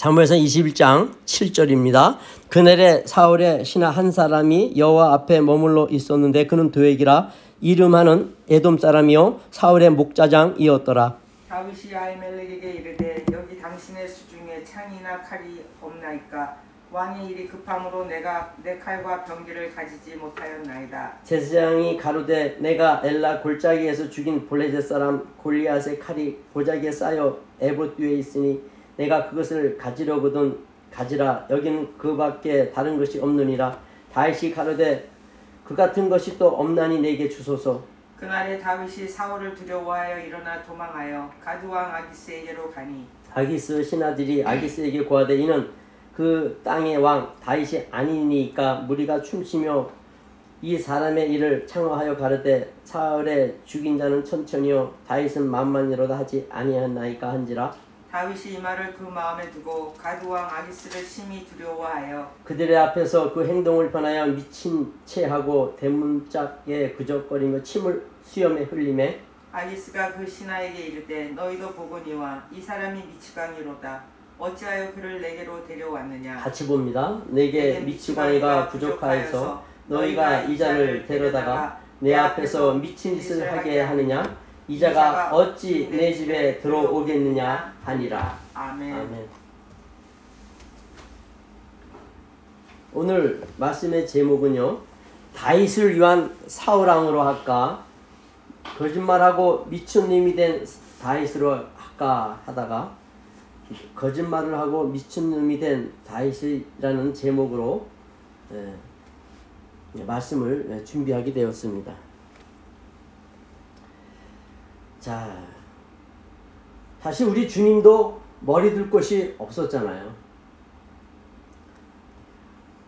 사무엘상 21장 7절입니다. 그날에 사울의 신하 한 사람이 여호와 앞에 머물러 있었는데 그는 도엑이라 이름하는 에돔 사람이요 사울의 목자장이었더라. 다윗이 아히멜렉에게 이르되 여기 당신의 수중에 창이나 칼이 없나이까? 왕의 일이 급함으로 내가 내 칼과 병기를 가지지 못하였나이다. 제사장이 가로되 내가 엘라 골짜기에서 죽인 블레셋 사람 골리앗의 칼이 보자기에 쌓여 에봇 뒤에 있으니 내가 그것을 가지려거든 가지라. 여기는 그밖에 다른 것이 없느니라. 다윗이 가로되 그 같은 것이 또 없나니 내게 주소서. 그날에 다윗이 사울을 두려워하여 일어나 도망하여 가두왕 아기스에게로 가니 아기스 신하들이 아기스에게 고하되 이는 그 땅의 왕 다윗이 아니니까 무리가 춤추며 이 사람의 일을 창호하여 가르되 사울의 죽인 자는 천천히요 다윗은 만만이로다 하지 아니하나이까 한지라. 다윗이 이 말을 그 마음에 두고 가두왕 아기스를 심히 두려워하여 그들의 앞에서 그 행동을 변하여 미친 체하고 대문짝에 그적거리며 침을 수염에 흘리매 아기스가 그 신하에게 이르되 너희도 보거니와 이 사람이 미치광이로다. 어찌하여 그를 내게로 데려왔느냐. 같이 봅니다. 내게 미치광이가 부족하여서 너희가 이자를 데려다가 내 앞에서 미친 짓을 하게 하느냐. 이자가 어찌 내 집에 들어오겠느냐 하니라. 아멘. 오늘 말씀의 제목은요. 다윗을 위한 사울왕으로 할까? 거짓말하고 미친놈이 된 다윗으로 할까? 하다가 거짓말을 하고 미친놈이 된 다윗이라는 제목으로 말씀을 준비하게 되었습니다. 자, 사실 우리 주님도 머리 둘 곳이 없었잖아요.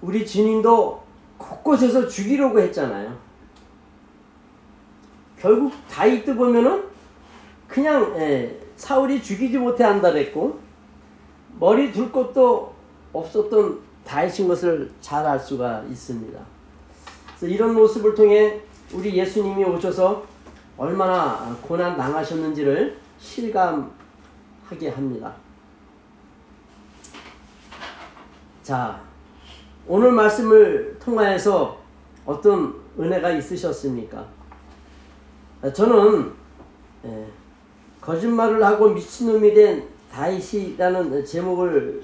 우리 주님도 곳곳에서 죽이려고 했잖아요. 결국 다윗도 보면은 그냥 사울이 죽이지 못해 한다 그랬고 머리 둘 곳도 없었던 다윗인 것을 잘 알 수가 있습니다. 그래서 이런 모습을 통해 우리 예수님이 오셔서 얼마나 고난 당하셨는지를 실감하게 합니다. 자, 오늘 말씀을 통하여서 어떤 은혜가 있으셨습니까? 저는 거짓말을 하고 미친놈이 된 다윗이라는 제목을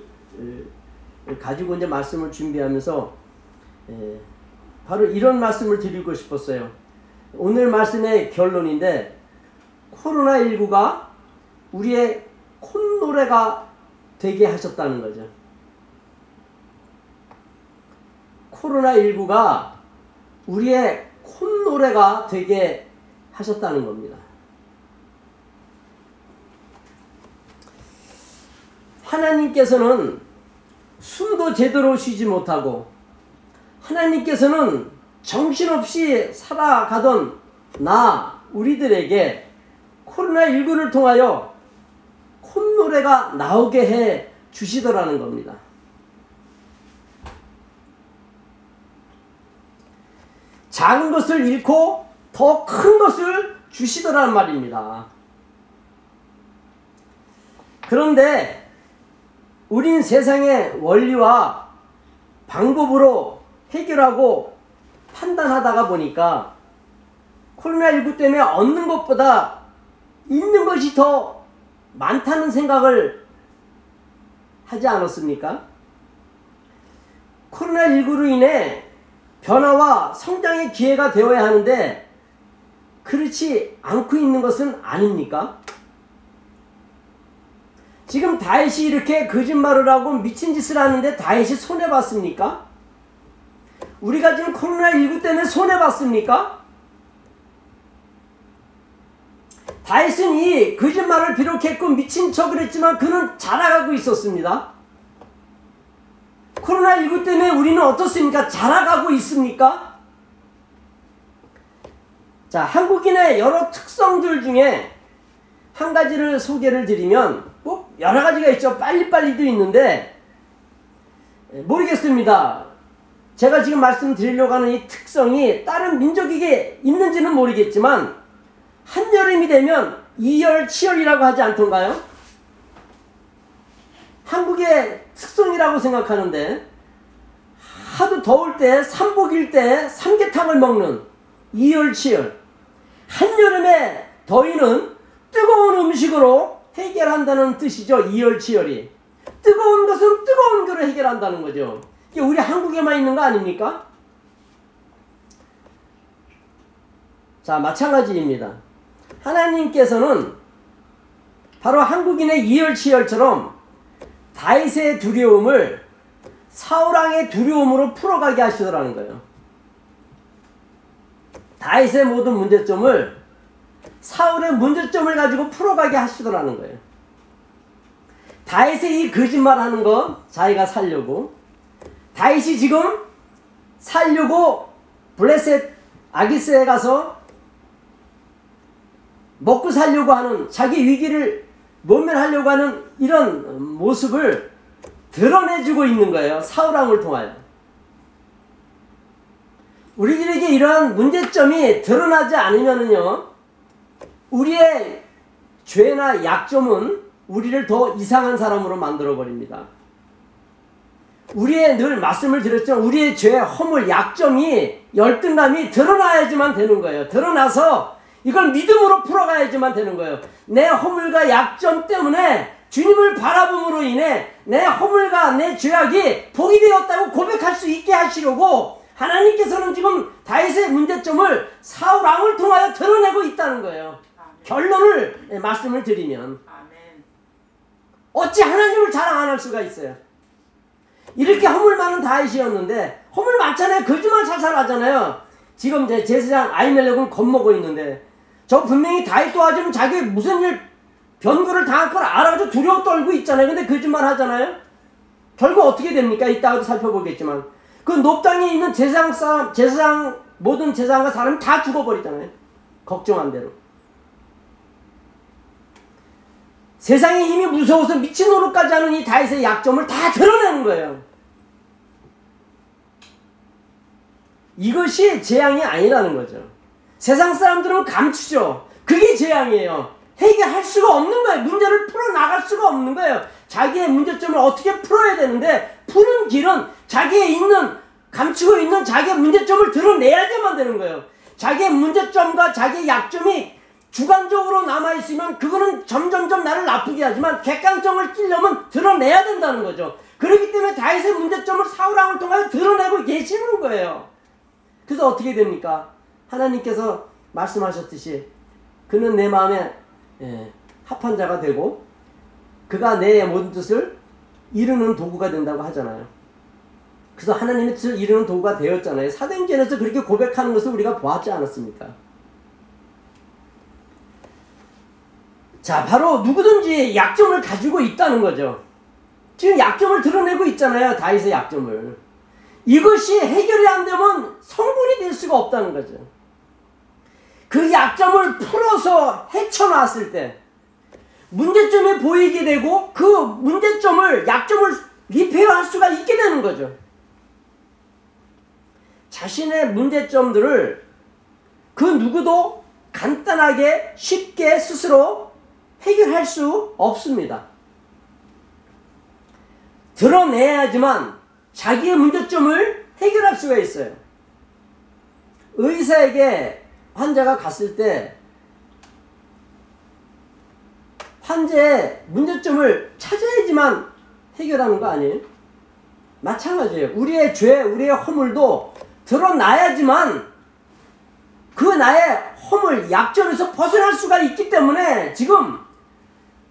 가지고 이제 말씀을 준비하면서 바로 이런 말씀을 드리고 싶었어요. 오늘 말씀의 결론인데 코로나19가 우리의 콧노래가 되게 하셨다는 거죠. 코로나19가 우리의 콧노래가 되게 하셨다는 겁니다. 하나님께서는 숨도 제대로 쉬지 못하고 하나님께서는 정신없이 살아가던 우리들에게 코로나19를 통하여 콧노래가 나오게 해 주시더라는 겁니다. 작은 것을 잃고 더 큰 것을 주시더란 말입니다. 그런데 우린 세상의 원리와 방법으로 해결하고 판단하다가 보니까 코로나19 때문에 얻는 것보다 잃는 것이 더 많다는 생각을 하지 않았습니까? 코로나19로 인해 변화와 성장의 기회가 되어야 하는데 그렇지 않고 있는 것은 아닙니까? 지금 다윗이 이렇게 거짓말을 하고 미친 짓을 하는데 다윗이 손해봤습니까? 우리가 지금 코로나19 때문에 손해봤습니까? 다윗은 이 거짓말을 비록했고 미친 척을 했지만 그는 자라가고 있었습니다. 코로나19 때문에 우리는 어떻습니까? 자라가고 있습니까? 자, 한국인의 여러 특성들 중에 한 가지를 소개를 드리면 꼭 여러 가지가 있죠. 빨리빨리도 있는데 모르겠습니다. 제가 지금 말씀드리려고 하는 이 특성이 다른 민족에게 있는지는 모르겠지만 한여름이 되면 이열치열이라고 하지 않던가요? 한국의 특성이라고 생각하는데 하도 더울 때 삼복일 때 삼계탕을 먹는 이열치열, 한여름에 더위는 뜨거운 음식으로 해결한다는 뜻이죠. 이열치열이 뜨거운 것은 뜨거운 거로 해결한다는 거죠. 이게 우리 한국에만 있는 거 아닙니까? 자, 마찬가지입니다. 하나님께서는 바로 한국인의 이열치열처럼 다윗의 두려움을 사울왕의 두려움으로 풀어가게 하시더라는 거예요. 다윗의 모든 문제점을 사울의 문제점을 가지고 풀어가게 하시더라는 거예요. 다윗의 이 거짓말하는 거 자기가 살려고, 다윗이 지금 살려고 블레셋 아기스에 가서 먹고 살려고 하는, 자기 위기를 모면하려고 하는 이런 모습을 드러내주고 있는 거예요. 사울왕을 통하여. 우리들에게 이러한 문제점이 드러나지 않으면요, 우리의 죄나 약점은 우리를 더 이상한 사람으로 만들어버립니다. 우리의, 늘 말씀을 드렸지만 우리의 죄, 허물, 약점이, 열등감이 드러나야지만 되는 거예요. 드러나서 이걸 믿음으로 풀어가야지만 되는 거예요. 내 허물과 약점 때문에 주님을 바라봄으로 인해 내 허물과 내 죄악이 복이 되었다고 고백할 수 있게 하시려고 하나님께서는 지금 다윗의 문제점을 사울왕을 통하여 드러내고 있다는 거예요. 아멘. 결론을 말씀을 드리면, 아멘, 어찌 하나님을 자랑 안 할 수가 있어요. 이렇게 허물 많은 다윗이었는데, 허물 많잖아요. 거짓말 살살 하잖아요. 지금 제 제사장 아히멜렉은 겁먹고 있는데, 저 분명히 다윗 도와주면 자기 무슨 일 변고를 당할 걸 알아서 두려워 떨고 있잖아요. 근데 거짓말 하잖아요. 결국 어떻게 됩니까? 이따가도 살펴보겠지만 그 높당에 있는 제사장 사람, 제사장 모든 제사장과 사람이 다 죽어버리잖아요. 걱정한 대로. 세상의 힘이 무서워서 미친 노릇까지 하는 이 다윗의 약점을 다 드러내는 거예요. 이것이 재앙이 아니라는 거죠. 세상 사람들은 감추죠. 그게 재앙이에요. 해결할 수가 없는 거예요. 문제를 풀어나갈 수가 없는 거예요. 자기의 문제점을 어떻게 풀어야 되는데, 푸는 길은 자기의 있는, 감추고 있는 자기의 문제점을 드러내야지만 되는 거예요. 자기의 문제점과 자기의 약점이 주관적으로 남아있으면 그거는 점점점 나를 나쁘게 하지만, 객관성을 찔려면 드러내야 된다는 거죠. 그렇기 때문에 다윗의 문제점을 사울왕을 통해 드러내고 계시는 거예요. 그래서 어떻게 됩니까? 하나님께서 말씀하셨듯이 그는 내 마음에 합한 자가 되고 그가 내 모든 뜻을 이루는 도구가 된다고 하잖아요. 그래서 하나님의 뜻을 이루는 도구가 되었잖아요. 사도행전에서 그렇게 고백하는 것을 우리가 보았지 않았습니까? 자, 바로 누구든지 약점을 가지고 있다는 거죠. 지금 약점을 드러내고 있잖아요. 다윗의 약점을. 이것이 해결이 안 되면 성분이 될 수가 없다는 거죠. 그 약점을 풀어서 헤쳐놨을 때 문제점이 보이게 되고 그 문제점을, 약점을 리페어할 수가 있게 되는 거죠. 자신의 문제점들을 그 누구도 간단하게 쉽게 스스로 해결할 수 없습니다. 드러내야지만 자기의 문제점을 해결할 수가 있어요. 의사에게 환자가 갔을 때 환자의 문제점을 찾아야지만 해결하는 거 아니에요? 마찬가지예요. 우리의 죄, 우리의 허물도 드러나야지만 그 나의 허물, 약점에서 벗어날 수가 있기 때문에 지금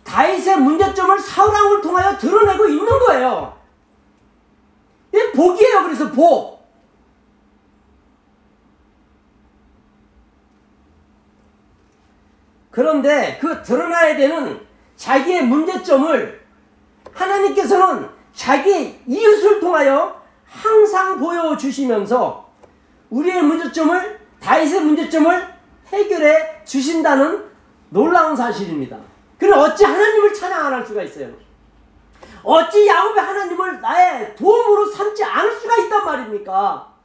다윗의 문제점을 사울왕을 통하여 드러내고 있는 거예요. 이게 복이에요. 그래서 복. 그런데 그 드러나야 되는 자기의 문제점을 하나님께서는 자기 이웃을 통하여 항상 보여주시면서 우리의 문제점을, 다윗의 문제점을 해결해 주신다는 놀라운 사실입니다. 그럼 어찌 하나님을 찬양 안 할 수가 있어요? 어찌 야곱의 하나님을 나의 도움으로 삼지 않을 수가 있단 말입니까?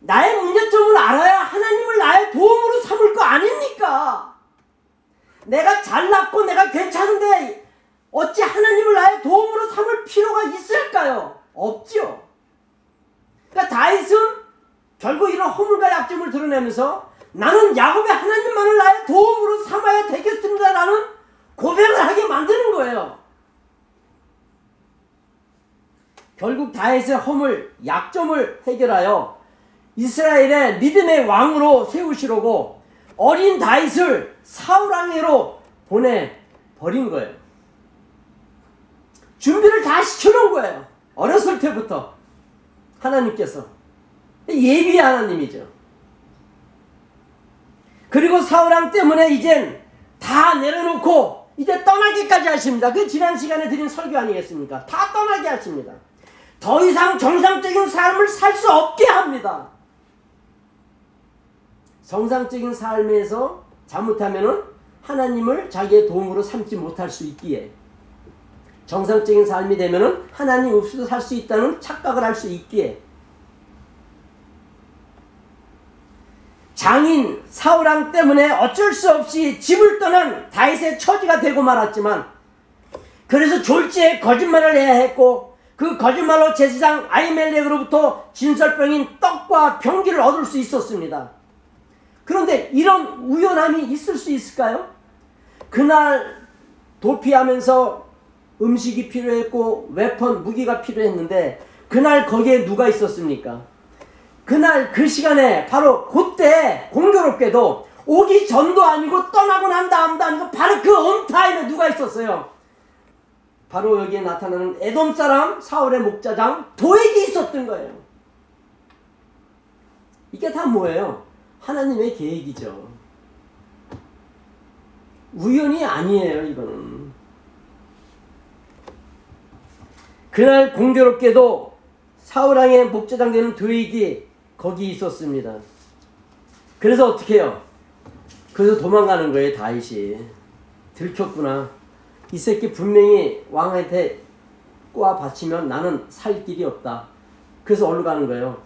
나의 문제점을 알아야 하나님을 나의 도움으로 삼을 거 아닙니까? 내가 잘났고 내가 괜찮은데 어찌 하나님을 나의 도움으로 삼을 필요가 있을까요? 없지요. 그러니까 다윗은 결국 이런 허물과 약점을 드러내면서 나는 야곱의 하나님만을 나의 도움으로 삼아야 되겠습니다라는 고백을 하게 만드는 거예요. 결국 다윗의 허물, 약점을 해결하여 이스라엘의 믿음의 왕으로 세우시려고 어린 다윗을 사울 왕에게로 보내버린 거예요. 준비를 다 시켜놓은 거예요. 어렸을 때부터 하나님께서 예비 하나님이죠. 그리고 사울 왕 때문에 이젠 다 내려놓고 이제 떠나기까지 하십니다. 그 지난 시간에 드린 설교 아니겠습니까? 다 떠나게 하십니다. 더 이상 정상적인 삶을 살 수 없게 합니다. 정상적인 삶에서 잘못하면은 하나님을 자기의 도움으로 삼지 못할 수 있기에, 정상적인 삶이 되면은 하나님 없이도 살 수 있다는 착각을 할 수 있기에, 장인 사울 왕 때문에 어쩔 수 없이 집을 떠난 다윗의 처지가 되고 말았지만, 그래서 졸지에 거짓말을 해야 했고 그 거짓말로 제사장 아히멜렉으로부터 진설병인 떡과 병기를 얻을 수 있었습니다. 그런데 이런 우연함이 있을 수 있을까요? 그날 도피하면서 음식이 필요했고 웨폰, 무기가 필요했는데 그날 거기에 누가 있었습니까? 그날 그 시간에 바로 그때 공교롭게도 오기 전도 아니고 떠나고 난 다음도 아니고 바로 그 온타임에 누가 있었어요? 바로 여기에 나타나는 에돔 사람 사울의 목자장 도액이 있었던 거예요. 이게 다 뭐예요? 하나님의 계획이죠. 우연이 아니에요, 이거는. 그날 공교롭게도 사울 왕의 목자장 되는 도액이 거기 있었습니다. 그래서 어떻게 해요? 그래서 도망가는 거예요, 다윗이. 들켰구나. 이 새끼 분명히 왕한테 꼬아 바치면 나는 살 길이 없다. 그래서 어디로 가는 거예요?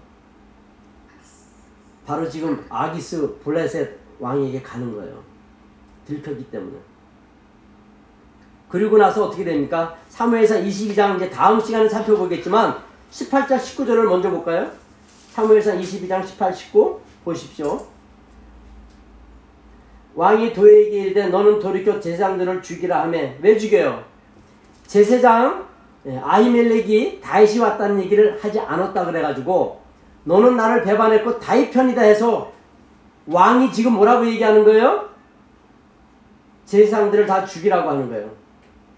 바로 지금 아기스 블레셋 왕에게 가는 거예요. 들켰기 때문에. 그리고 나서 어떻게 됩니까? 사무엘상 22장 이제 다음 시간에 살펴보겠지만 18장 19절을 먼저 볼까요? 사무엘상 22장 18, 19 보십시오. 왕이 도에게 이르되 너는 돌이켜 제사장들을 죽이라 하며. 왜 죽여요? 제사장 아히멜렉이 다윗이 왔다는 얘기를 하지 않았다 그래가지고 너는 나를 배반했고 다윗 편이다 해서 왕이 지금 뭐라고 얘기하는 거예요? 제사장들을 다 죽이라고 하는 거예요.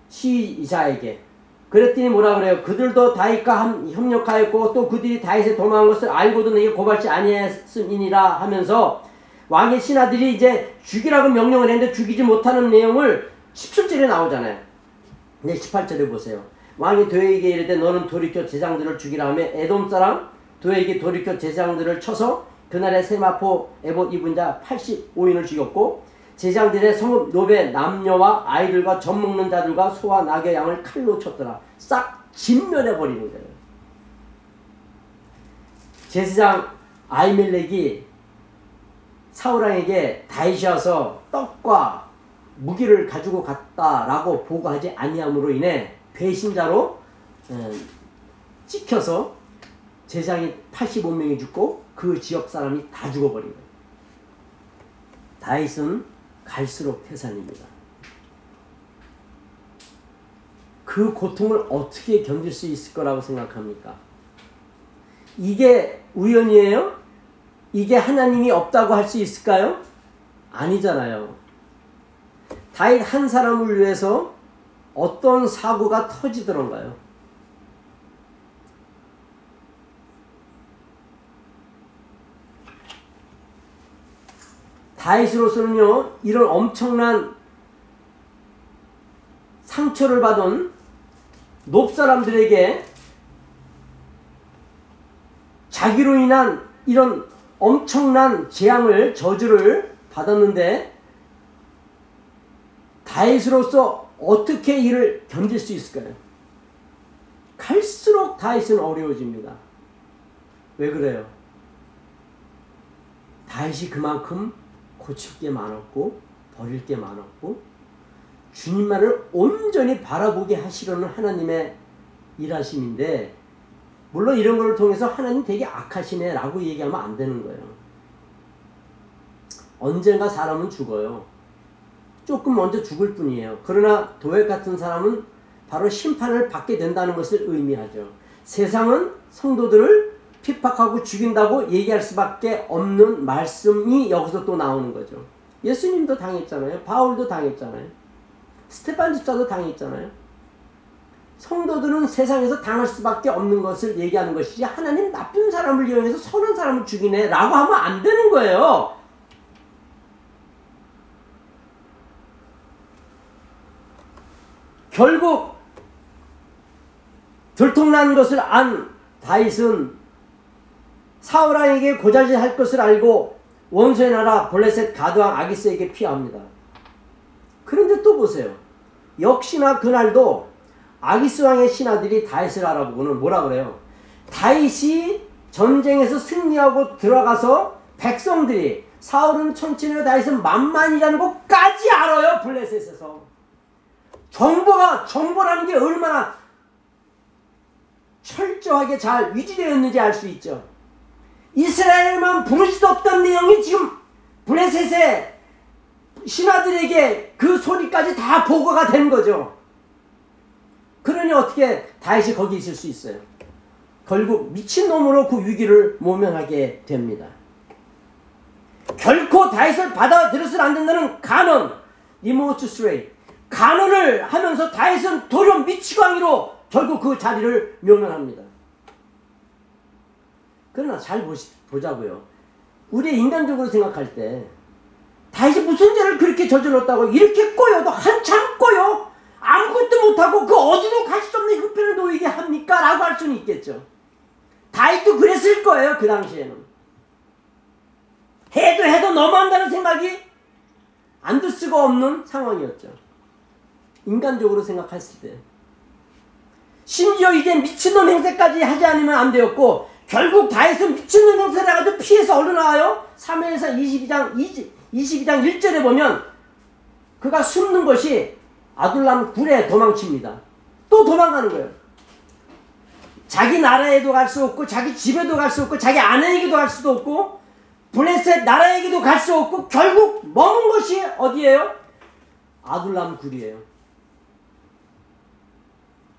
시이사에게. 그랬더니 뭐라 그래요? 그들도 다윗과 협력하였고 또 그들이 다윗에 도망한 것을 알고도 내게 고발치 아니했음이니라 하면서 왕의 신하들이 이제 죽이라고 명령을 했는데 죽이지 못하는 내용을 17절에 나오잖아요. 네, 18절에 보세요. 왕이 도에게 이르되 너는 돌이켜 제사장들을 죽이라 하며 에돔 사람 도에게 돌이켜 제사장들을 쳐서 그날에 세마포 에봇 입은 자 85인을 죽였고 제사장들의 성읍 노베 남녀와 아이들과 젖 먹는 자들과 소와 낙여 양을 칼로 쳤더라. 싹 진멸해버리는 거예요. 제사장 아히멜렉이 사울왕에게 다윗이 와서 떡과 무기를 가지고 갔다라고 보고하지 아니함으로 인해 배신자로 찍혀서 제사장이 85명이 죽고 그 지역 사람이 다 죽어버린 거예요. 다윗은 갈수록 태산입니다. 그 고통을 어떻게 견딜 수 있을 거라고 생각합니까? 이게 우연이에요? 이게 하나님이 없다고 할 수 있을까요? 아니잖아요. 다윗 한 사람을 위해서 어떤 사고가 터지더런가요? 다윗으로서는요, 이런 엄청난 상처를 받은 높사람들에게 자기로 인한 이런 엄청난 재앙을, 저주를 받았는데 다윗으로서 어떻게 이를 견딜 수 있을까요? 갈수록 다윗은 어려워집니다. 왜 그래요? 다윗이 그만큼 고칠 게 많았고 버릴 게 많았고 주님만을 온전히 바라보게 하시려는 하나님의 일하심인데, 물론 이런 걸 통해서 하나님 되게 악하시네 라고 얘기하면 안 되는 거예요. 언젠가 사람은 죽어요. 조금 먼저 죽을 뿐이에요. 그러나 도엑 같은 사람은 바로 심판을 받게 된다는 것을 의미하죠. 세상은 성도들을 핍박하고 죽인다고 얘기할 수밖에 없는 말씀이 여기서 또 나오는 거죠. 예수님도 당했잖아요. 바울도 당했잖아요. 스테반 집사도 당했잖아요. 성도들은 세상에서 당할 수밖에 없는 것을 얘기하는 것이지, 하나님 나쁜 사람을 이용해서 선한 사람을 죽이네 라고 하면 안 되는 거예요. 결국 들통난 것을 안 다윗은 사울 왕에게 고자질할 것을 알고 원수의 나라 블레셋 가두왕 아기스에게 피합니다. 그런데 또 보세요. 역시나 그날도 아기스 왕의 신하들이 다윗을 알아보고는 뭐라 그래요? 다윗이 전쟁에서 승리하고 들어가서 백성들이 사울은 천천히 다윗은 만만이라는 것까지 알아요. 블레셋에서 정보라는 게 얼마나 철저하게 잘 유지되었는지 알 수 있죠. 이스라엘만 부르지도 없던 내용이 지금 블레셋의 신하들에게 그 소리까지 다 보고가 된 거죠. 그러니 어떻게 다윗이 거기 있을 수 있어요. 결국 미친놈으로 그 위기를 모면하게 됩니다. 결코 다윗을 받아들여서는 안 된다는 간언, 이모츠스레이 간언을 하면서 다윗은 도리어 미치광이로 결국 그 자리를 모면합니다. 그러나 잘 보자고요. 우리 인간적으로 생각할 때 다윗이 무슨 죄를 그렇게 저질렀다고 이렇게 꼬여도 한참 꼬여 아무것도 못하고 그 어디로 갈 수 없는 형편을 놓이게 합니까? 라고 할 수는 있겠죠. 다윗도 그랬을 거예요. 그 당시에는 해도 너무한다는 생각이 안 들 수가 없는 상황이었죠. 인간적으로 생각했을 때 심지어 이제 미친놈 행세까지 하지 않으면 안 되었고 결국 다윗은 미친놈 행세를 해가지고 피해서 얼른 나와요. 사무엘상 22장 1절에 보면 그가 숨는 것이 아둘람 굴에 도망칩니다. 또 도망가는 거예요. 자기 나라에도 갈 수 없고 자기 집에도 갈 수 없고 자기 아내에게도 갈 수도 없고 블레셋 나라에게도 갈 수 없고 결국 머문 것이 어디예요? 아둘람 굴이에요.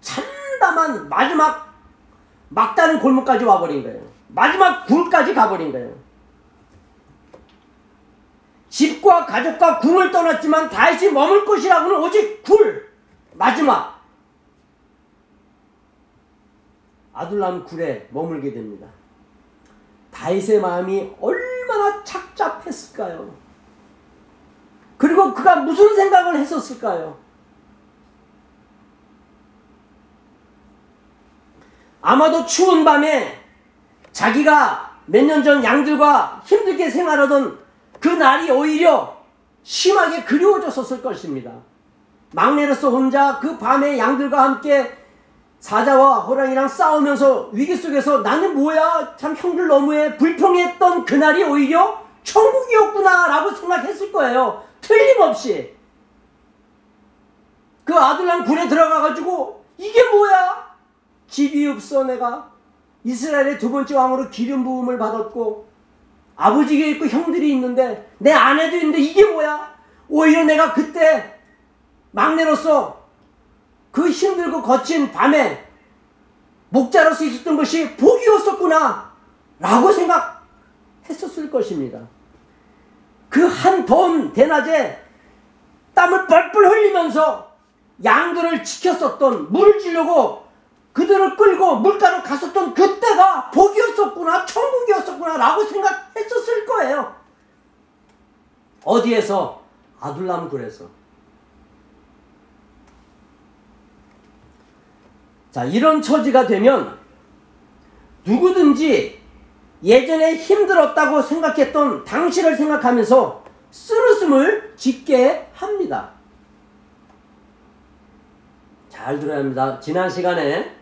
참담한 마지막 막다른 골목까지 와버린 거예요. 마지막 굴까지 가버린 거예요. 집과 가족과 궁을 떠났지만 다시 머물 곳이라고는 오직 굴! 마지막! 아둘람 굴에 머물게 됩니다. 다윗의 마음이 얼마나 착잡했을까요? 그리고 그가 무슨 생각을 했었을까요? 아마도 추운 밤에 자기가 몇 년 전 양들과 힘들게 생활하던 그 날이 오히려 심하게 그리워졌었을 것입니다. 막내로서 혼자 그 밤에 양들과 함께 사자와 호랑이랑 싸우면서 위기 속에서 나는 뭐야? 참 형들 너무해. 불평했던 그날이 오히려 천국이었구나 라고 생각했을 거예요. 틀림없이. 그 아둘람 굴에 들어가가지고 이게 뭐야? 집이 없어 내가. 이스라엘의 두 번째 왕으로 기름 부음을 받았고 아버지가 있고 형들이 있는데 내 아내도 있는데 이게 뭐야? 오히려 내가 그때 막내로서 그 힘들고 거친 밤에 목자로서 있었던 것이 복이었었구나 라고 생각했었을 것입니다. 그 한 더운 대낮에 땀을 뻘뻘 흘리면서 양들을 지켰었던 물을 주려고 그들을 끌고 물가로 갔었던 그때가 복이었었구나, 천국이었었구나 라고 생각했었을 거예요. 어디에서? 아둘람 굴에서. 자, 이런 처지가 되면 누구든지 예전에 힘들었다고 생각했던 당시를 생각하면서 쓰러짐을 짓게 합니다. 잘 들어야 합니다. 지난 시간에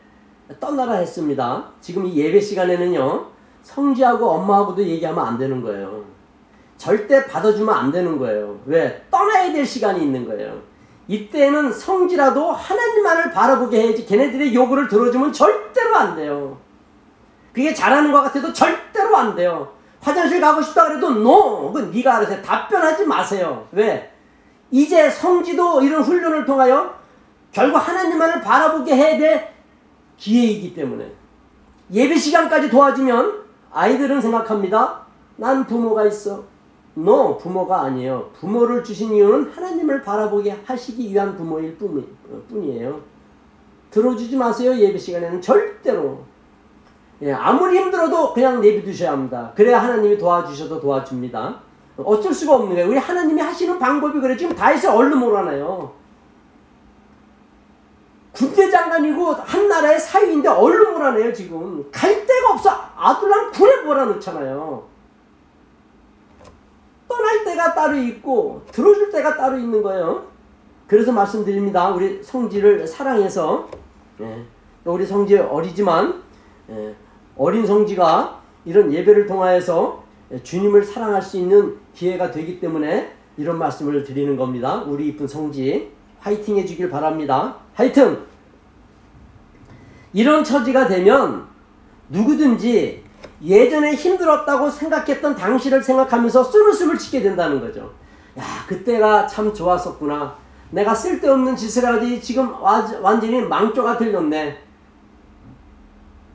떠나라 했습니다. 지금 이 예배 시간에는요, 성지하고 엄마하고도 얘기하면 안 되는 거예요. 절대 받아주면 안 되는 거예요. 왜? 떠나야 될 시간이 있는 거예요. 이때는 성지라도 하나님만을 바라보게 해야지 걔네들의 요구를 들어주면 절대로 안 돼요. 그게 잘하는 것 같아도 절대로 안 돼요. 화장실 가고 싶다 그래도 no! 그건 네가 알아서 해. 답변하지 마세요. 왜? 이제 성지도 이런 훈련을 통하여 결국 하나님만을 바라보게 해야 될 기회이기 때문에 예배 시간까지 도와주면 아이들은 생각합니다. 난 부모가 있어. no, 부모가 아니에요. 부모를 주신 이유는 하나님을 바라보게 하시기 위한 부모일 뿐이에요. 들어주지 마세요. 예배 시간에는 절대로. 예, 아무리 힘들어도 그냥 내비두셔야 합니다. 그래야 하나님이 도와주셔도 도와줍니다. 어쩔 수가 없는 거예요. 우리 하나님이 하시는 방법이 그래. 지금 다윗을 얼른 몰아내요. 군대 장관이고 한 나라의 사위인데 얼른 몰아내요. 지금 갈 데가 없어. 아들랑 군에 몰아넣잖아요. 떠날 때가 따로 있고 들어줄 때가 따로 있는 거예요. 그래서 말씀드립니다. 우리 성지를 사랑해서, 우리 성지 어리지만 어린 성지가 이런 예배를 통하여서 주님을 사랑할 수 있는 기회가 되기 때문에 이런 말씀을 드리는 겁니다. 우리 이쁜 성지 화이팅 해주길 바랍니다. 하여튼 이런 처지가 되면 누구든지 예전에 힘들었다고 생각했던 당시를 생각하면서 쏘르숨을 치게 된다는 거죠. 야, 그때가 참 좋았었구나. 내가 쓸데없는 짓을 하지 지금 완전히 망조가 들렸네.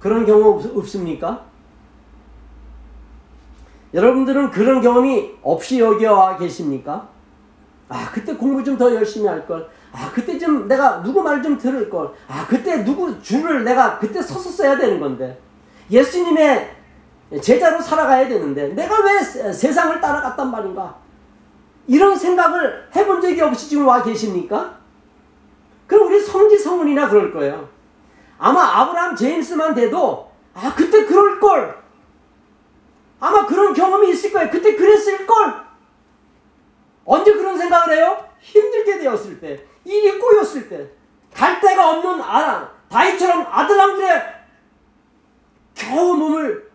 그런 경험 없습니까? 여러분들은 그런 경험이 없이 여겨와 계십니까? 아, 그때 공부 좀 더 열심히 할걸. 아, 그때 좀 내가 누구 말 좀 들을걸. 아, 그때 누구 줄을 내가 그때 서서 써야 되는 건데. 예수님의 제자로 살아가야 되는데 내가 왜 세상을 따라갔단 말인가? 이런 생각을 해본 적이 없이 지금 와 계십니까? 그럼 우리 성지 성문이나 그럴 거예요. 아마 아브라함 제임스만 돼도 아, 그때 그럴걸. 아마 그런 경험이 있을 거예요. 그때 그랬을걸. 언제 그런 생각을 해요? 힘들게 되었을 때, 일이 꼬였을 때, 갈 데가 없는 다윗처럼 아들랑들의 겨우 몸을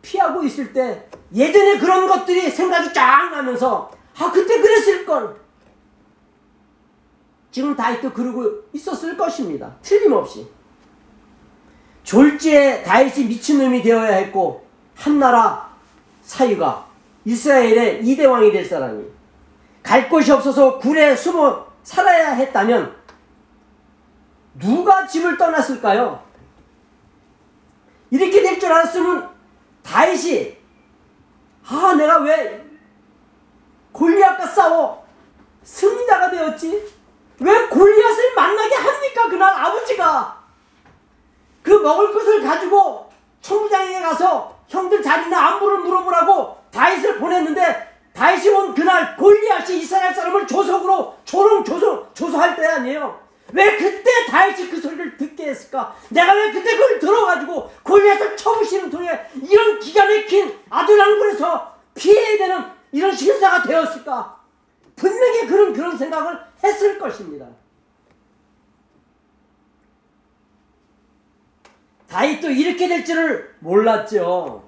피하고 있을 때 예전에 그런 것들이 생각이 쫙 나면서 아, 그때 그랬을걸. 지금 다윗도 그러고 있었을 것입니다. 틀림없이. 졸지에 다윗이 미친놈이 되어야 했고 한나라 사위가 이스라엘의 2대 왕이 될 사람이 갈 곳이 없어서 굴에 숨어 살아야 했다면 누가 집을 떠났을까요? 이렇게 될 줄 알았으면 다윗이 아, 내가 왜 골리앗과 싸워 승리자가 되었지? 왜 골리앗을 만나게 합니까? 그날 아버지가 그 먹을 것을 가지고 총부장에게 가서 형들 자리나 안부를 물어보라고 다윗을 보냈는데 다윗이 온 그날 골리앗이 이스라엘 사람을 조석으로 조롱조소할 때 아니에요. 왜 그때 다윗이 그 소리를 듣게 했을까? 내가 왜 그때 그걸 들어가지고 골리앗을 쳐부시는 통에 이런 기가 막힌 아둘랑굴에서 피해야 되는 이런 신사가 되었을까? 분명히 그런 생각을 했을 것입니다. 다윗도 이렇게 될 줄을 몰랐죠.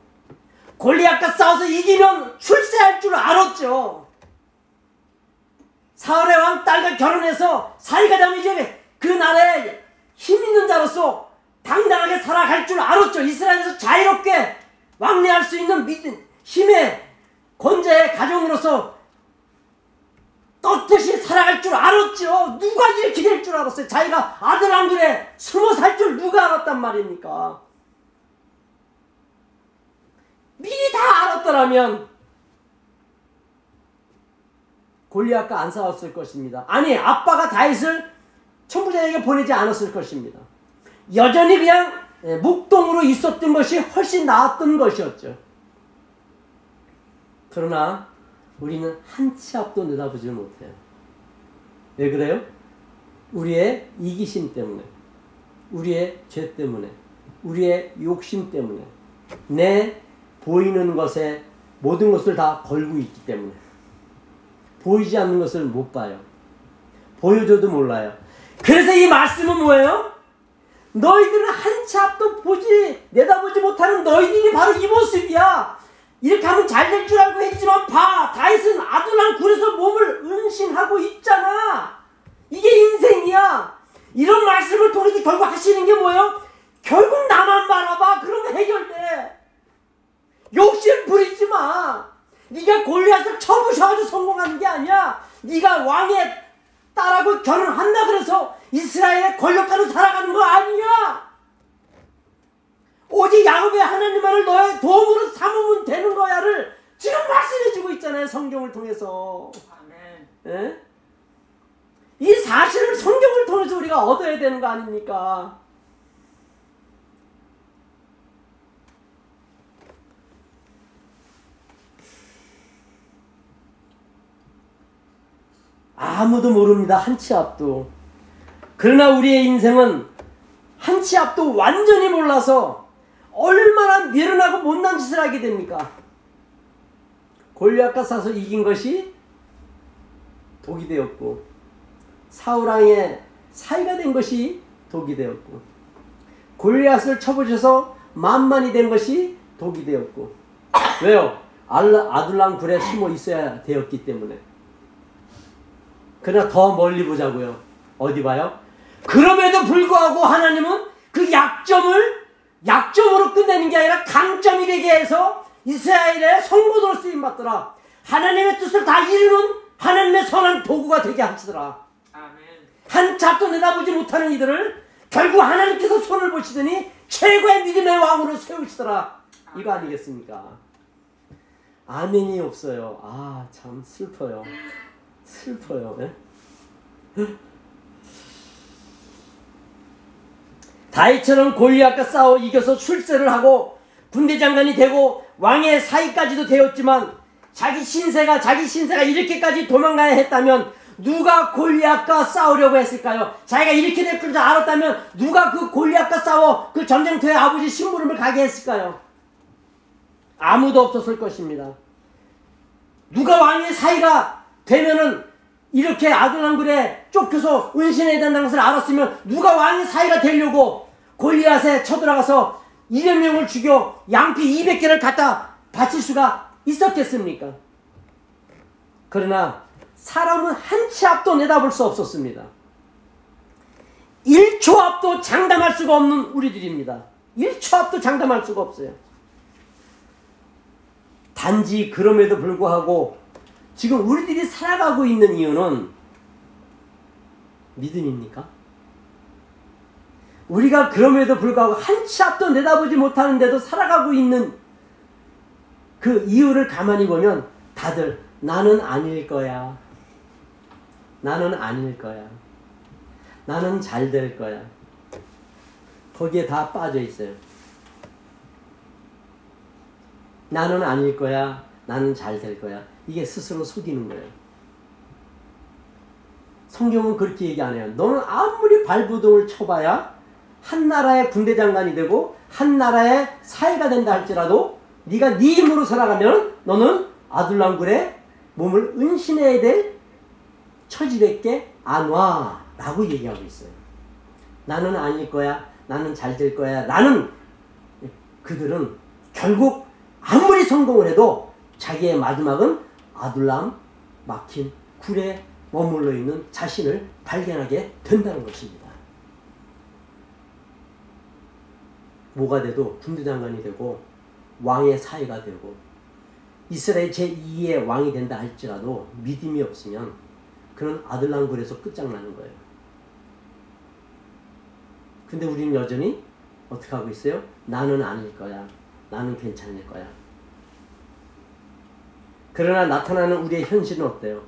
골리앗과 싸워서 이기면 출세할 줄 알았죠. 사울의 왕 딸과 결혼해서 사위가 되면 이제 그 나라에 힘 있는 자로서 당당하게 살아갈 줄 알았죠. 이스라엘에서 자유롭게 왕래할 수 있는 힘의 권좌의 가정으로서 떳듯이 살아갈 줄 알았죠. 누가 이렇게 될 줄 알았어요. 자기가 아들 한 그래 숨어 살 줄 누가 알았단 말입니까? 미리 다 알았더라면 골리앗과 안 싸웠을 것입니다. 아니, 아빠가 다윗을 천부장에게 보내지 않았을 것입니다. 여전히 그냥 묵동으로 있었던 것이 훨씬 나았던 것이었죠. 그러나 우리는 한 치 앞도 내다보지 못해요. 왜 그래요? 우리의 이기심 때문에, 우리의 죄 때문에, 우리의 욕심 때문에, 내 보이는 것에 모든 것을 다 걸고 있기 때문에 보이지 않는 것을 못 봐요. 보여줘도 몰라요. 그래서 이 말씀은 뭐예요? 너희들은 한 치 앞도 내다보지 못하는 너희들이 바로 이 모습이야. 이렇게 하면 잘 될 줄 알고 했지만 봐, 다윗은 아둘람 굴에서 몸을 은신하고 있잖아. 이게 인생이야. 이런 말씀을 통해서 결국 하시는 게 뭐예요? 결국 나만 바라봐. 그러면 해결돼. 욕심 부리지 마. 네가 골리앗을 쳐부셔가지고 성공하는 게 아니야. 네가 왕의 딸하고 결혼한다 그래서 이스라엘의 권력자로 살아가는 거 아니야. 오직 야곱의 하나님만을 너의 도움으로 삼으면 되는 거야를 지금 말씀해주고 있잖아요. 성경을 통해서. 아멘. 네? 이 사실을 성경을 통해서 우리가 얻어야 되는 거 아닙니까? 아무도 모릅니다. 한 치 앞도. 그러나 우리의 인생은 한 치 앞도 완전히 몰라서 얼마나 미련하고 못난 짓을 하게 됩니까? 골리앗과 싸서 이긴 것이 독이 되었고 사울 왕의 사이가 된 것이 독이 되었고 골리앗을 쳐보셔서 만만히 된 것이 독이 되었고 왜요? 아둘람 굴에 숨어 있어야 되었기 때문에. 그러나 더 멀리 보자고요. 어디 봐요? 그럼에도 불구하고 하나님은 그 약점을 약점으로 끝내는 게 아니라 강점이 되게 해서 이스라엘의 성도로 쓰임받더라. 하나님의 뜻을 다 이루는 하나님의 선한 도구가 되게 하시더라. 아멘. 한 짝도 내다보지 못하는 이들을 결국 하나님께서 손을 보시더니 최고의 믿음의 왕으로 세우시더라. 아멘. 이거 아니겠습니까? 아멘이 없어요. 아, 참 슬퍼요. 슬퍼요. 네? 다윗처럼 골리앗과 싸워 이겨서 출세를 하고 군대장관이 되고 왕의 사위까지도 되었지만 자기 신세가 이렇게까지 도망가야 했다면 누가 골리앗과 싸우려고 했을까요? 자기가 이렇게 될 줄 알았다면 누가 그 골리앗과 싸워 그 전쟁터에 아버지 심부름을 가게 했을까요? 아무도 없었을 것입니다. 누가 왕의 사위가 되면은 이렇게 아둘람굴에 쫓겨서 은신해야 된다는 것을 알았으면 누가 왕의 사위가 되려고 골리앗에 쳐들어가서 200명을 죽여 양피 200개를 갖다 바칠 수가 있었겠습니까? 그러나 사람은 한 치 앞도 내다볼 수 없었습니다. 1초 앞도 장담할 수가 없는 우리들입니다. 1초 앞도 장담할 수가 없어요. 단지 그럼에도 불구하고 지금 우리들이 살아가고 있는 이유는 믿음입니까? 우리가 그럼에도 불구하고 한 치 앞도 내다보지 못하는데도 살아가고 있는 그 이유를 가만히 보면 다들 나는 아닐 거야. 나는 아닐 거야. 나는 잘 될 거야. 거기에 다 빠져 있어요. 나는 아닐 거야. 나는 잘 될 거야. 이게 스스로 속이는 거예요. 성경은 그렇게 얘기 안 해요. 너는 아무리 발버둥을 쳐봐야 한 나라의 군대장관이 되고 한 나라의 사회가 된다 할지라도 네가 네 힘으로 살아가면 너는 아둘람굴에 몸을 은신해야 될 처지밖에 안 와. 라고 얘기하고 있어요. 나는 아닐 거야. 나는 잘 될 거야. 나는 그들은 결국 아무리 성공을 해도 자기의 마지막은 아둘람 막힌 굴에 머물러 있는 자신을 발견하게 된다는 것입니다. 뭐가 돼도 군대장관이 되고 왕의 사위가 되고 이스라엘 제2의 왕이 된다 할지라도 믿음이 없으면 그는 아둘람 굴에서 끝장나는 거예요. 근데 우리는 여전히 어떻게 하고 있어요? 나는 아닐 거야. 나는 괜찮을 거야. 그러나 나타나는 우리의 현실은 어때요?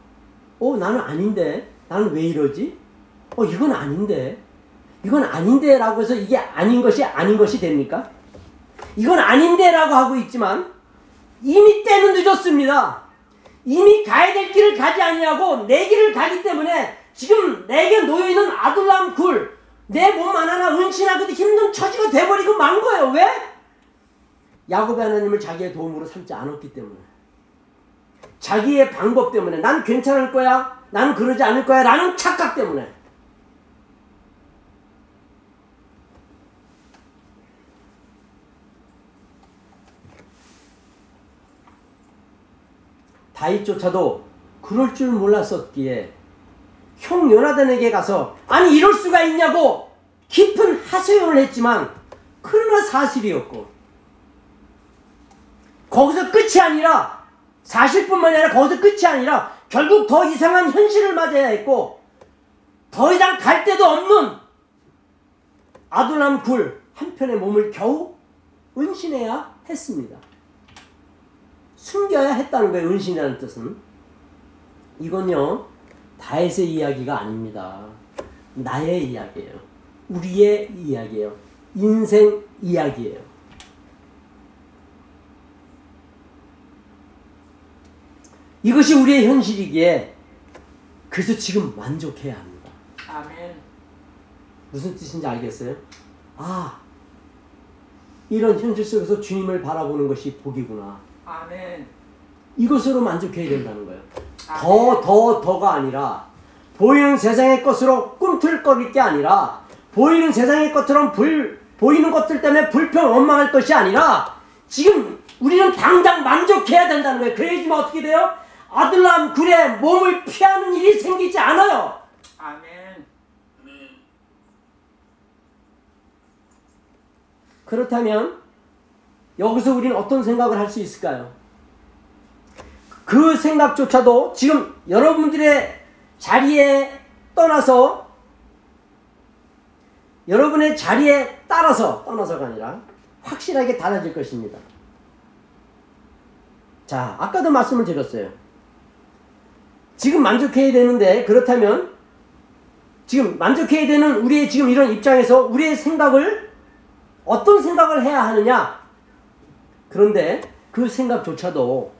나는 아닌데? 나는 왜 이러지? 이건 아닌데? 이건 아닌데? 라고 해서 이게 아닌 것이 됩니까? 이건 아닌데? 라고 하고 있지만 이미 때는 늦었습니다. 이미 가야 될 길을 가지 아니하고 내 길을 가기 때문에 지금 내게 놓여있는 아둘람 굴, 내 몸 하나나 은신하기도 힘든 처지가 돼버리고 만 거예요. 왜? 야곱의 하나님을 자기의 도움으로 삼지 않았기 때문에. 자기의 방법 때문에 난 괜찮을 거야. 난 그러지 않을 거야. 라는 착각 때문에. 다윗조차도 그럴 줄 몰랐었기에 형 요나단에게 가서 아니 이럴 수가 있냐고 깊은 하소연을 했지만 그러나 사실이었고 거기서 끝이 아니라 사실뿐만이 아니라 거기서 끝이 아니라 결국 더 이상한 현실을 맞아야 했고 더 이상 갈 데도 없는 아둘람 굴 한편의 몸을 겨우 은신해야 했습니다. 숨겨야 했다는 거예요. 은신이라는 뜻은. 이건요 다윗의 이야기가 아닙니다. 나의 이야기예요. 우리의 이야기예요. 인생 이야기예요. 이것이 우리의 현실이기에 그래서 지금 만족해야 합니다. 아멘. 무슨 뜻인지 알겠어요? 아, 이런 현실 속에서 주님을 바라보는 것이 복이구나. 아멘. 이것으로 만족해야 된다는 거예요. 아멘. 더가 아니라 보이는 세상의 것으로 꿈틀거릴 게 아니라 보이는 세상의 것처럼 보이는 것들 때문에 불평 원망할 것이 아니라 지금 우리는 당장 만족해야 된다는 거예요. 그래야지만 어떻게 돼요? 아둘람 굴에 몸을 피하는 일이 생기지 않아요. 아멘. 그렇다면 여기서 우리는 어떤 생각을 할 수 있을까요? 그 생각조차도 지금 여러분들의 자리에 떠나서 여러분의 자리에 따라서 떠나서가 아니라 확실하게 달라질 것입니다. 자, 아까도 말씀을 드렸어요. 지금 만족해야 되는데 그렇다면 지금 만족해야 되는 우리의 지금 이런 입장에서 우리의 생각을 어떤 생각을 해야 하느냐? 그런데 그 생각조차도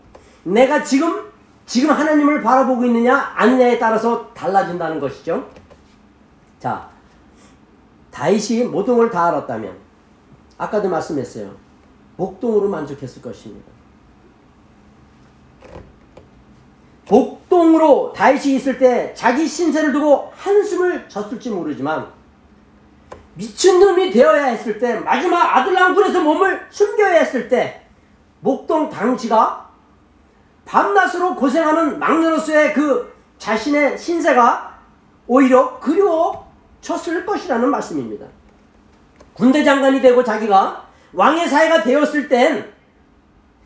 내가 지금 하나님을 바라보고 있느냐 아니냐에 따라서 달라진다는 것이죠. 자, 다윗이 모든 걸 다 알았다면 아까도 말씀했어요. 목동으로 만족했을 것입니다. 목동으로 다윗이 있을 때 자기 신세를 두고 한숨을 졌을지 모르지만 미친놈이 되어야 했을 때 마지막 아둘람 굴에서 몸을 숨겨야 했을 때 목동 당지가 밤낮으로 고생하는 막내로서의 그 자신의 신세가 오히려 그리워졌을 것이라는 말씀입니다. 군대 장관이 되고 자기가 왕의 사회가 되었을 땐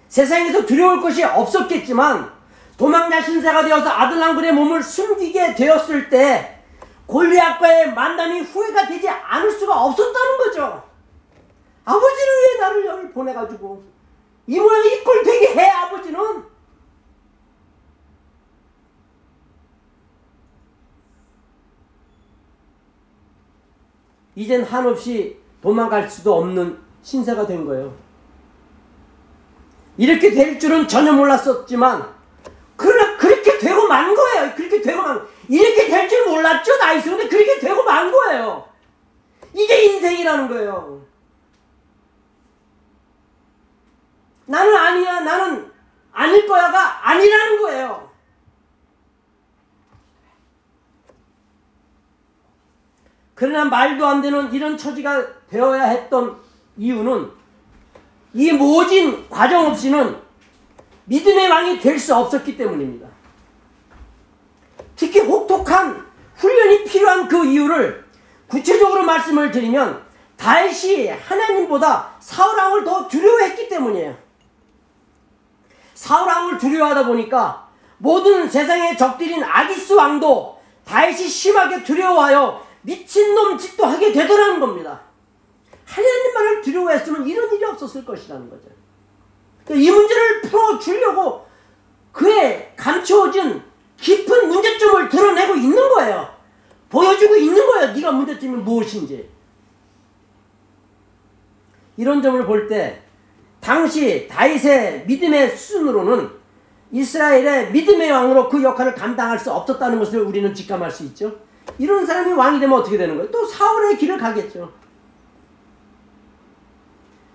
세상에서 두려울 것이 없었겠지만 도망자 신세가 되어서 아둘람 굴의 몸을 숨기게 되었을 때 골리앗과의 만남이 후회가 되지 않을 수가 없었다는 거죠. 아버지를 위해 나를 여기 보내가지고 이 모양 이 꼴 되게 해 아버지는. 이젠 한없이 도망갈 수도 없는 신세가 된 거예요. 이렇게 될 줄은 전혀 몰랐었지만 그러나 그렇게 되고 만 거예요. 그렇게 되고 만 이렇게 될 줄 몰랐죠 다윗이. 근데 그렇게 되고 만 거예요. 이게 인생이라는 거예요. 나는 아니야 나는 아닐 거야가 아니라는 거예요. 그러나 말도 안 되는 이런 처지가 되어야 했던 이유는 이 모진 과정 없이는 믿음의 왕이 될 수 없었기 때문입니다. 특히 혹독한 훈련이 필요한 그 이유를 구체적으로 말씀을 드리면 다윗이 하나님보다 사울왕을 더 두려워했기 때문이에요. 사울왕을 두려워하다 보니까 모든 세상의 적들인 아기스 왕도 다윗이 심하게 두려워하여 미친놈 짓도 하게 되더라는 겁니다. 하나님만을 두려워했으면 이런 일이 없었을 것이라는 거죠. 이 문제를 풀어주려고 그의 감춰진 깊은 문제점을 드러내고 있는 거예요. 보여주고 있는 거예요. 네가 문제점이 무엇인지. 이런 점을 볼 때 당시 다윗의 믿음의 수준으로는 이스라엘의 믿음의 왕으로 그 역할을 감당할 수 없었다는 것을 우리는 직감할 수 있죠. 이런 사람이 왕이 되면 어떻게 되는 거예요? 또 사울의 길을 가겠죠.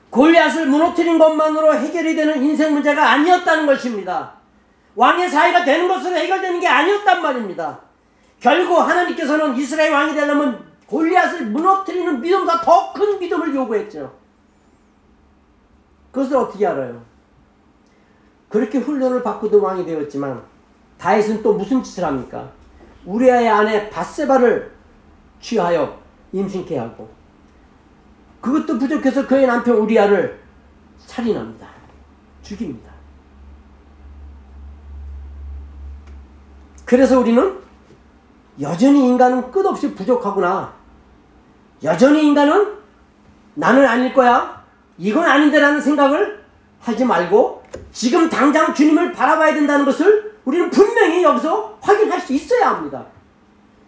골리앗을 무너뜨린 것만으로 해결이 되는 인생 문제가 아니었다는 것입니다. 왕의 사위가 되는 것으로 해결되는 게 아니었단 말입니다. 결국 하나님께서는 이스라엘 왕이 되려면 골리앗을 무너뜨리는 믿음보다 더 큰 믿음을 요구했죠. 그것을 어떻게 알아요? 그렇게 훈련을 받고도 왕이 되었지만 다윗은 또 무슨 짓을 합니까? 우리아의 아내 밧세바를 취하여 임신케 하고 그것도 부족해서 그의 남편 우리아를 살인합니다. 죽입니다. 그래서 우리는 여전히 인간은 끝없이 부족하구나. 여전히 인간은 나는 아닐 거야. 이건 아닌데라는 생각을 하지 말고 지금 당장 주님을 바라봐야 된다는 것을 우리는 분명히 여기서 확인할 수 있어야 합니다.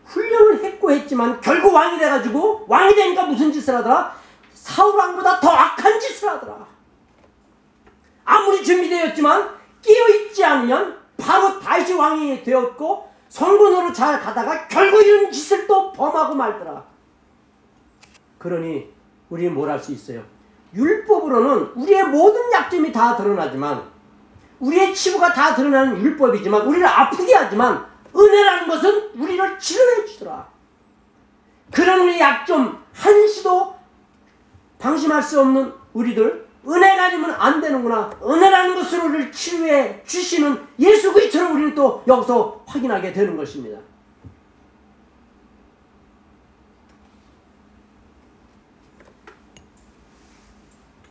훈련을 했고 했지만 결국 왕이 돼가지고 왕이 되니까 무슨 짓을 하더라? 사울왕보다 더 악한 짓을 하더라. 아무리 준비되었지만 끼어있지 않으면 바로 다윗이 왕이 되었고 성군으로 잘 가다가 결국 이런 짓을 또 범하고 말더라. 그러니 우리는 뭘 할 수 있어요? 율법으로는 우리의 모든 약점이 다 드러나지만 우리의 치부가 다 드러나는 율법이지만 우리를 아프게 하지만 은혜라는 것은 우리를 치료해 주더라. 그런 우리의 약점 한시도 방심할 수 없는 우리들 은혜가 아니면 안 되는구나. 은혜라는 것으로 우리를 치료해 주시는 예수 그리스도를 우리는 또 여기서 확인하게 되는 것입니다.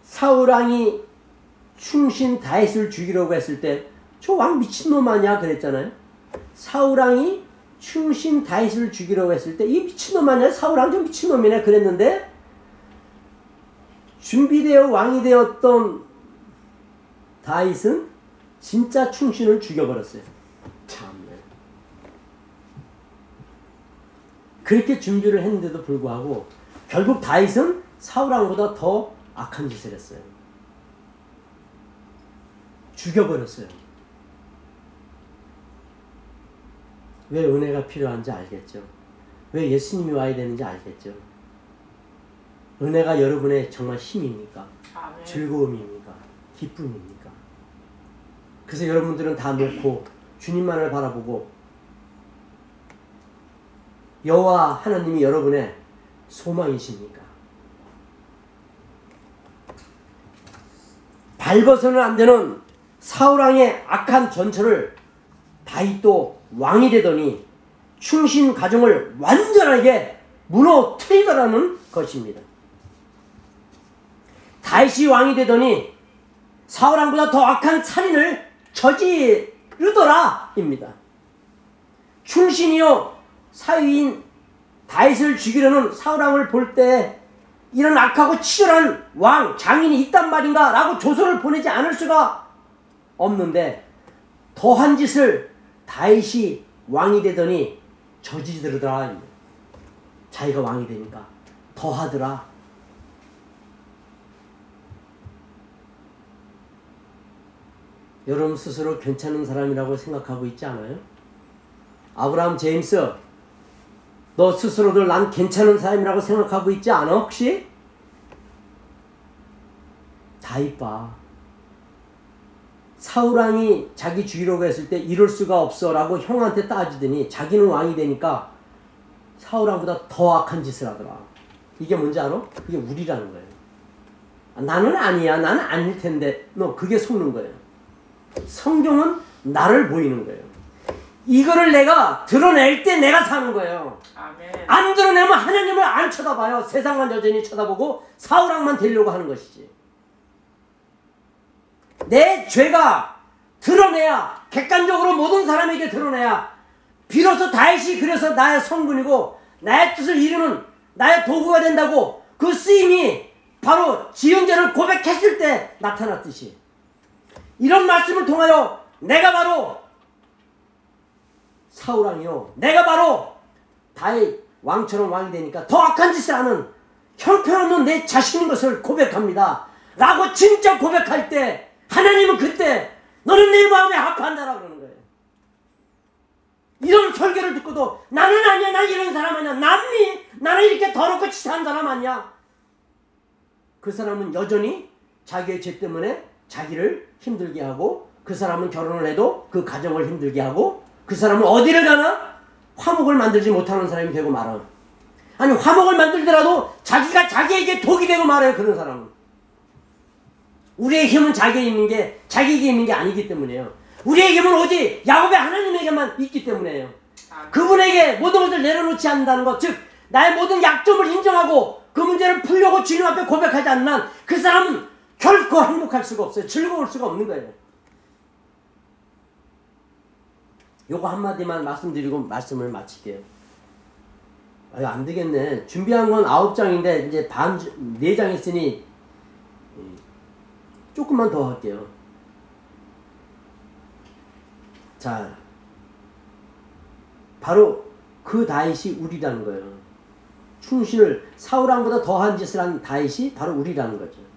사울왕이 충신 다윗을 죽이려고 했을 때 저 왕 미친놈 아니야 그랬잖아요. 사울왕이 충신 다윗을 죽이려고 했을 때 이 미친놈 아니야 사울왕 좀 미친놈이네 그랬는데 준비되어 왕이 되었던 다윗은 진짜 충신을 죽여버렸어요. 참네. 그렇게 준비를 했는데도 불구하고 결국 다윗은 사울왕보다 더 악한 짓을 했어요. 죽여버렸어요. 왜 은혜가 필요한지 알겠죠. 왜 예수님이 와야 되는지 알겠죠. 은혜가 여러분의 정말 힘입니까? 아, 네. 즐거움입니까? 기쁨입니까? 그래서 여러분들은 다 놓고 주님만을 바라보고 여호와 하나님이 여러분의 소망이십니까? 밟아서는 안 되는 사울왕의 악한 전철을 다윗도 왕이 되더니 충신 가정을 완전하게 무너뜨리더라는 것입니다. 다윗이 왕이 되더니 사울왕보다 더 악한 살인을 저지르더라 입니다. 충신이요 사위인 다윗을 죽이려는 사울왕을 볼 때 이런 악하고 치졸한 왕 장인이 있단 말인가 라고 조소를 보내지 않을 수가 없는데 더한 짓을 다윗이 왕이 되더니 저지르더라 입니다. 자기가 왕이 되니까 더하더라. 여러분 스스로 괜찮은 사람이라고 생각하고 있지 않아요? 아브라함 제임스, 너 스스로도 난 괜찮은 사람이라고 생각하고 있지 않아 혹시? 다윗 봐. 사울왕이 자기 죽이려고 했을 때 이럴 수가 없어 라고 형한테 따지더니 자기는 왕이 되니까 사울왕보다 더 악한 짓을 하더라. 이게 뭔지 알아? 이게 우리라는 거예요. 나는 아니야. 나는 아닐 텐데. 너 그게 속는 거예요. 성경은 나를 보이는 거예요. 이거를 내가 드러낼 때 내가 사는 거예요. 아멘. 안 드러내면 하나님을 안 쳐다봐요. 세상만 여전히 쳐다보고 사울왕만 되려고 하는 것이지. 내 죄가 드러내야 객관적으로 모든 사람에게 드러내야 비로소 다윗이 그래서 나의 성군이고 나의 뜻을 이루는 나의 도구가 된다고 그 쓰임이 바로 지은 죄를 고백했을 때 나타났듯이 이런 말씀을 통하여 내가 바로 사울왕이요 내가 바로 다윗 왕처럼 왕이 되니까 더 악한 짓을 하는 형편없는 내 자신인 것을 고백합니다 라고 진짜 고백할 때 하나님은 그때 너는 내 마음에 합한다라고 그러는 거예요. 이런 설교를 듣고도 나는 아니야. 난 이런 사람 아니야. 나는 이렇게 더럽고 치사한 사람 아니야. 그 사람은 여전히 자기의 죄 때문에 자기를 힘들게 하고 그 사람은 결혼을 해도 그 가정을 힘들게 하고 그 사람은 어디를 가나 화목을 만들지 못하는 사람이 되고 말아요. 아니 화목을 만들더라도 자기가 자기에게 독이 되고 말아요. 그런 사람은 우리의 힘은 자기에게 있는 게 아니기 때문이에요. 우리의 힘은 오직 야곱의 하나님에게만 있기 때문이에요. 그분에게 모든 것을 내려놓지 않는다는 것, 즉 나의 모든 약점을 인정하고 그 문제를 풀려고 주님 앞에 고백하지 않는 한 그 사람은 결코 행복할 수가 없어요. 즐거울 수가 없는 거예요. 요거 한마디만 말씀드리고 말씀을 마칠게요. 아유, 안 되겠네. 준비한 건 9장인데 이제 반 4장 했으니 조금만 더 할게요. 자, 바로 그 다윗이 우리라는 거예요. 충신을 사울 왕보다 더한 짓을 한 다윗이 바로 우리라는 거죠.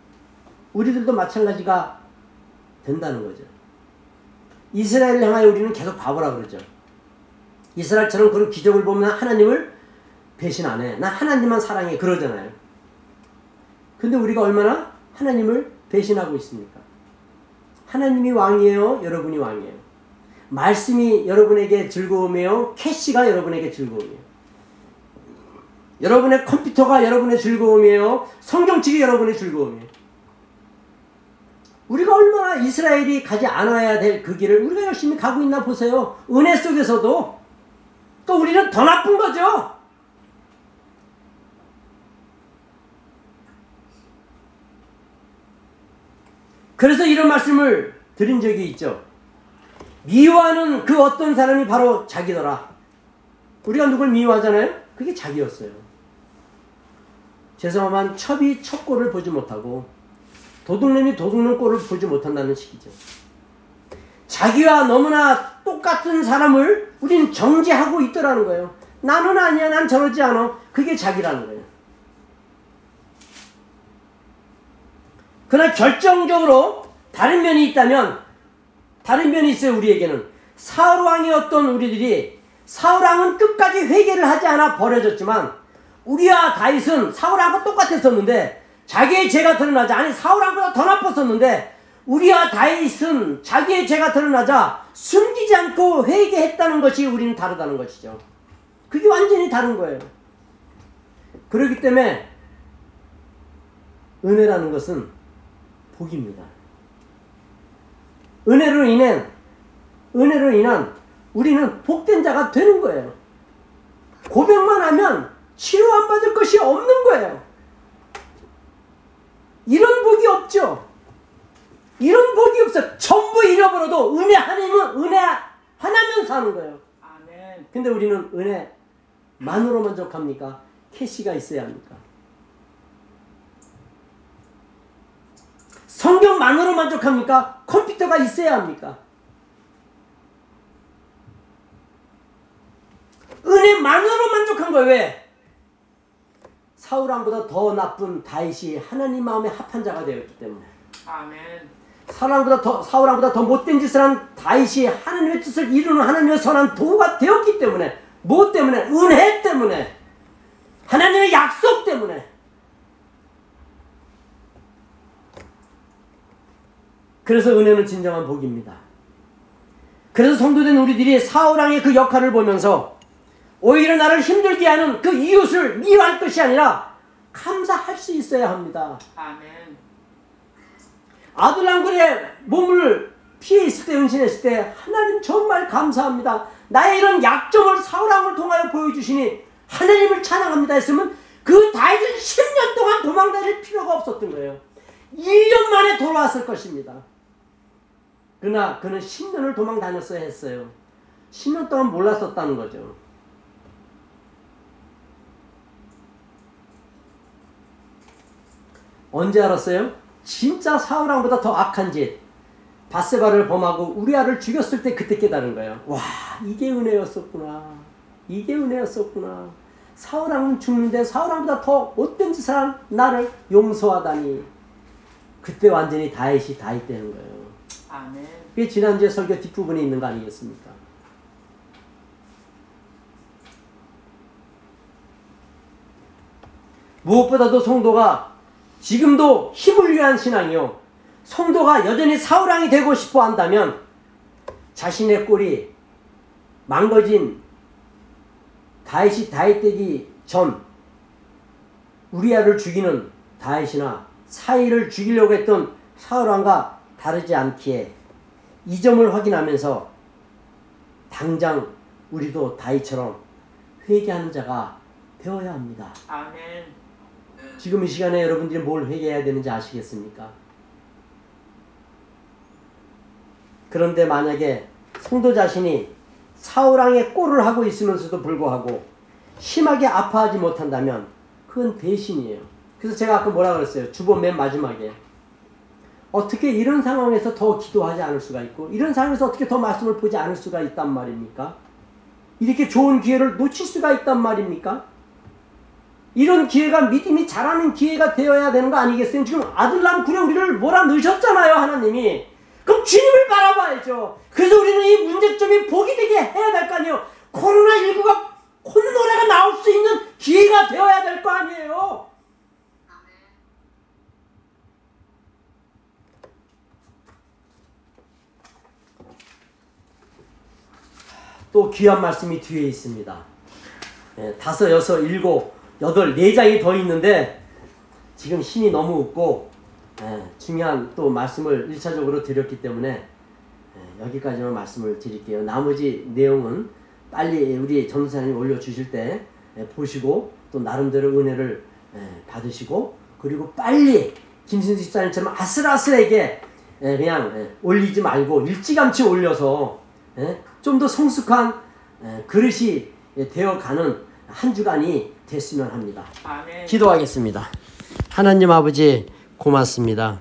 우리들도 마찬가지가 된다는 거죠. 이스라엘을 향하여 우리는 계속 바보라 그러죠. 이스라엘처럼 그런 기적을 보면 하나님을 배신 안 해. 나 하나님만 사랑해. 그러잖아요. 근데 우리가 얼마나 하나님을 배신하고 있습니까? 하나님이 왕이에요? 여러분이 왕이에요? 말씀이 여러분에게 즐거움이에요? 캐시가 여러분에게 즐거움이에요? 여러분의 컴퓨터가 여러분의 즐거움이에요? 성경책이 여러분의 즐거움이에요? 우리가 얼마나 이스라엘이 가지 않아야 될 그 길을 우리가 열심히 가고 있나 보세요. 은혜 속에서도. 또 우리는 더 나쁜 거죠. 그래서 이런 말씀을 드린 적이 있죠. 미워하는 그 어떤 사람이 바로 자기더라. 우리가 누굴 미워하잖아요. 그게 자기였어요. 죄송하지만 첩이 첩골을 보지 못하고 도둑놈이 도둑놈 꼴을 보지 못한다는 식이죠. 자기와 너무나 똑같은 사람을 우린 정죄하고 있더라는 거예요. 나는 아니야, 난 저러지 않아. 그게 자기라는 거예요. 그러나 결정적으로 다른 면이 있다면, 다른 면이 있어요. 우리에게는 사울왕이었던 우리들이, 사울왕은 끝까지 회개를 하지 않아 버려졌지만 우리와 다윗은 사울왕과 똑같았었는데 자기의 죄가 드러나자, 아니 사울왕보다 더 나빴었는데 우리와 다윗은 자기의 죄가 드러나자 숨기지 않고 회개했다는 것이 우리는 다르다는 것이죠. 그게 완전히 다른 거예요. 그렇기 때문에 은혜라는 것은 복입니다. 은혜로 인한 우리는 복된 자가 되는 거예요. 고백만 하면 치료 안 받을 것이 없는 거예요. 이런 복이 없죠. 이런 복이 없어요. 전부 잃어버려도 은혜 하나님은 은혜 하나면 사는 거예요. 아멘. 근데 우리는 은혜만으로 만족합니까? 캐시가 있어야 합니까? 성경만으로 만족합니까? 컴퓨터가 있어야 합니까? 은혜만으로 만족한 거예요. 왜? 사울왕보다 더 나쁜 다윗이 하나님 마음에 합한 자가 되었기 때문에. 아멘. 사울왕보다 더 못된 짓을 한 다윗이 하나님의 뜻을 이루는 하나님의 선한 도구가 되었기 때문에. 뭐 때문에? 은혜 때문에. 하나님의 약속 때문에. 그래서 은혜는 진정한 복입니다. 그래서 성도된 우리들이 사울왕의 그 역할을 보면서 오히려 나를 힘들게 하는 그 이웃을 미워할 것이 아니라 감사할 수 있어야 합니다. 아멘. 아둘람굴에 몸을 피해 있을 때, 은신했을 때 하나님 정말 감사합니다. 나의 이런 약점을 사울왕을 통하여 보여주시니 하나님을 찬양합니다 했으면 그 다윗은 10년 동안 도망다닐 필요가 없었던 거예요. 1년 만에 돌아왔을 것입니다. 그러나 그는 10년을 도망다녔어야 했어요. 10년 동안 몰랐었다는 거죠. 언제 알았어요? 진짜 사울왕보다 더 악한 짓, 바세바를 범하고 우리아를 죽였을 때 그때 깨달은 거예요. 와, 이게 은혜였었구나. 이게 은혜였었구나. 사울왕은 죽는데 사울왕보다 더 못된 짓을 한 나를 용서하다니. 그때 완전히 다윗이 다윗 되는 거예요. 아멘. 그게 지난주에 설교 뒷부분에 있는 거 아니겠습니까? 무엇보다도 성도가 지금도 힘을 위한 신앙이요, 성도가 여전히 사울왕이 되고 싶어 한다면 자신의 꼴이 망가진 다윗이 다윗되기 전 우리아를 죽이는 다윗이나 사울을 죽이려고 했던 사울왕과 다르지 않기에 이 점을 확인하면서 당장 우리도 다윗처럼 회개하는 자가 되어야 합니다. 아멘. 지금 이 시간에 여러분들이 뭘 회개해야 되는지 아시겠습니까? 그런데 만약에 성도 자신이 사울왕의 꼴을 하고 있으면서도 불구하고 심하게 아파하지 못한다면 그건 배신이에요. 그래서 제가 아까 뭐라 그랬어요? 주본 맨 마지막에 어떻게 이런 상황에서 더 기도하지 않을 수가 있고 이런 상황에서 어떻게 더 말씀을 보지 않을 수가 있단 말입니까? 이렇게 좋은 기회를 놓칠 수가 있단 말입니까? 이런 기회가 믿음이 자라는 기회가 되어야 되는 거 아니겠어요? 지금 아들람 군에 우리를 몰아넣으셨잖아요, 하나님이. 그럼 주님을 바라봐야죠. 그래서 우리는 이 문제점이 복이 되게 해야 될 거 아니에요. 코로나19가 콧노래가 나올 수 있는 기회가 되어야 될 거 아니에요. 또 귀한 말씀이 뒤에 있습니다. 5, 6, 7, 4장이 더 있는데 지금 신이 너무 없고 중요한 또 말씀을 1차적으로 드렸기 때문에 여기까지만 말씀을 드릴게요. 나머지 내용은 빨리 우리 전도사님 올려주실 때 보시고 또 나름대로 은혜를 받으시고 그리고 빨리 김순수 집사님처럼 아슬아슬하게 그냥 올리지 말고 일찌감치 올려서 좀 더 성숙한 그릇이 되어가는 한 주간이 됐으면 합니다. 아멘. 기도하겠습니다. 하나님 아버지 고맙습니다.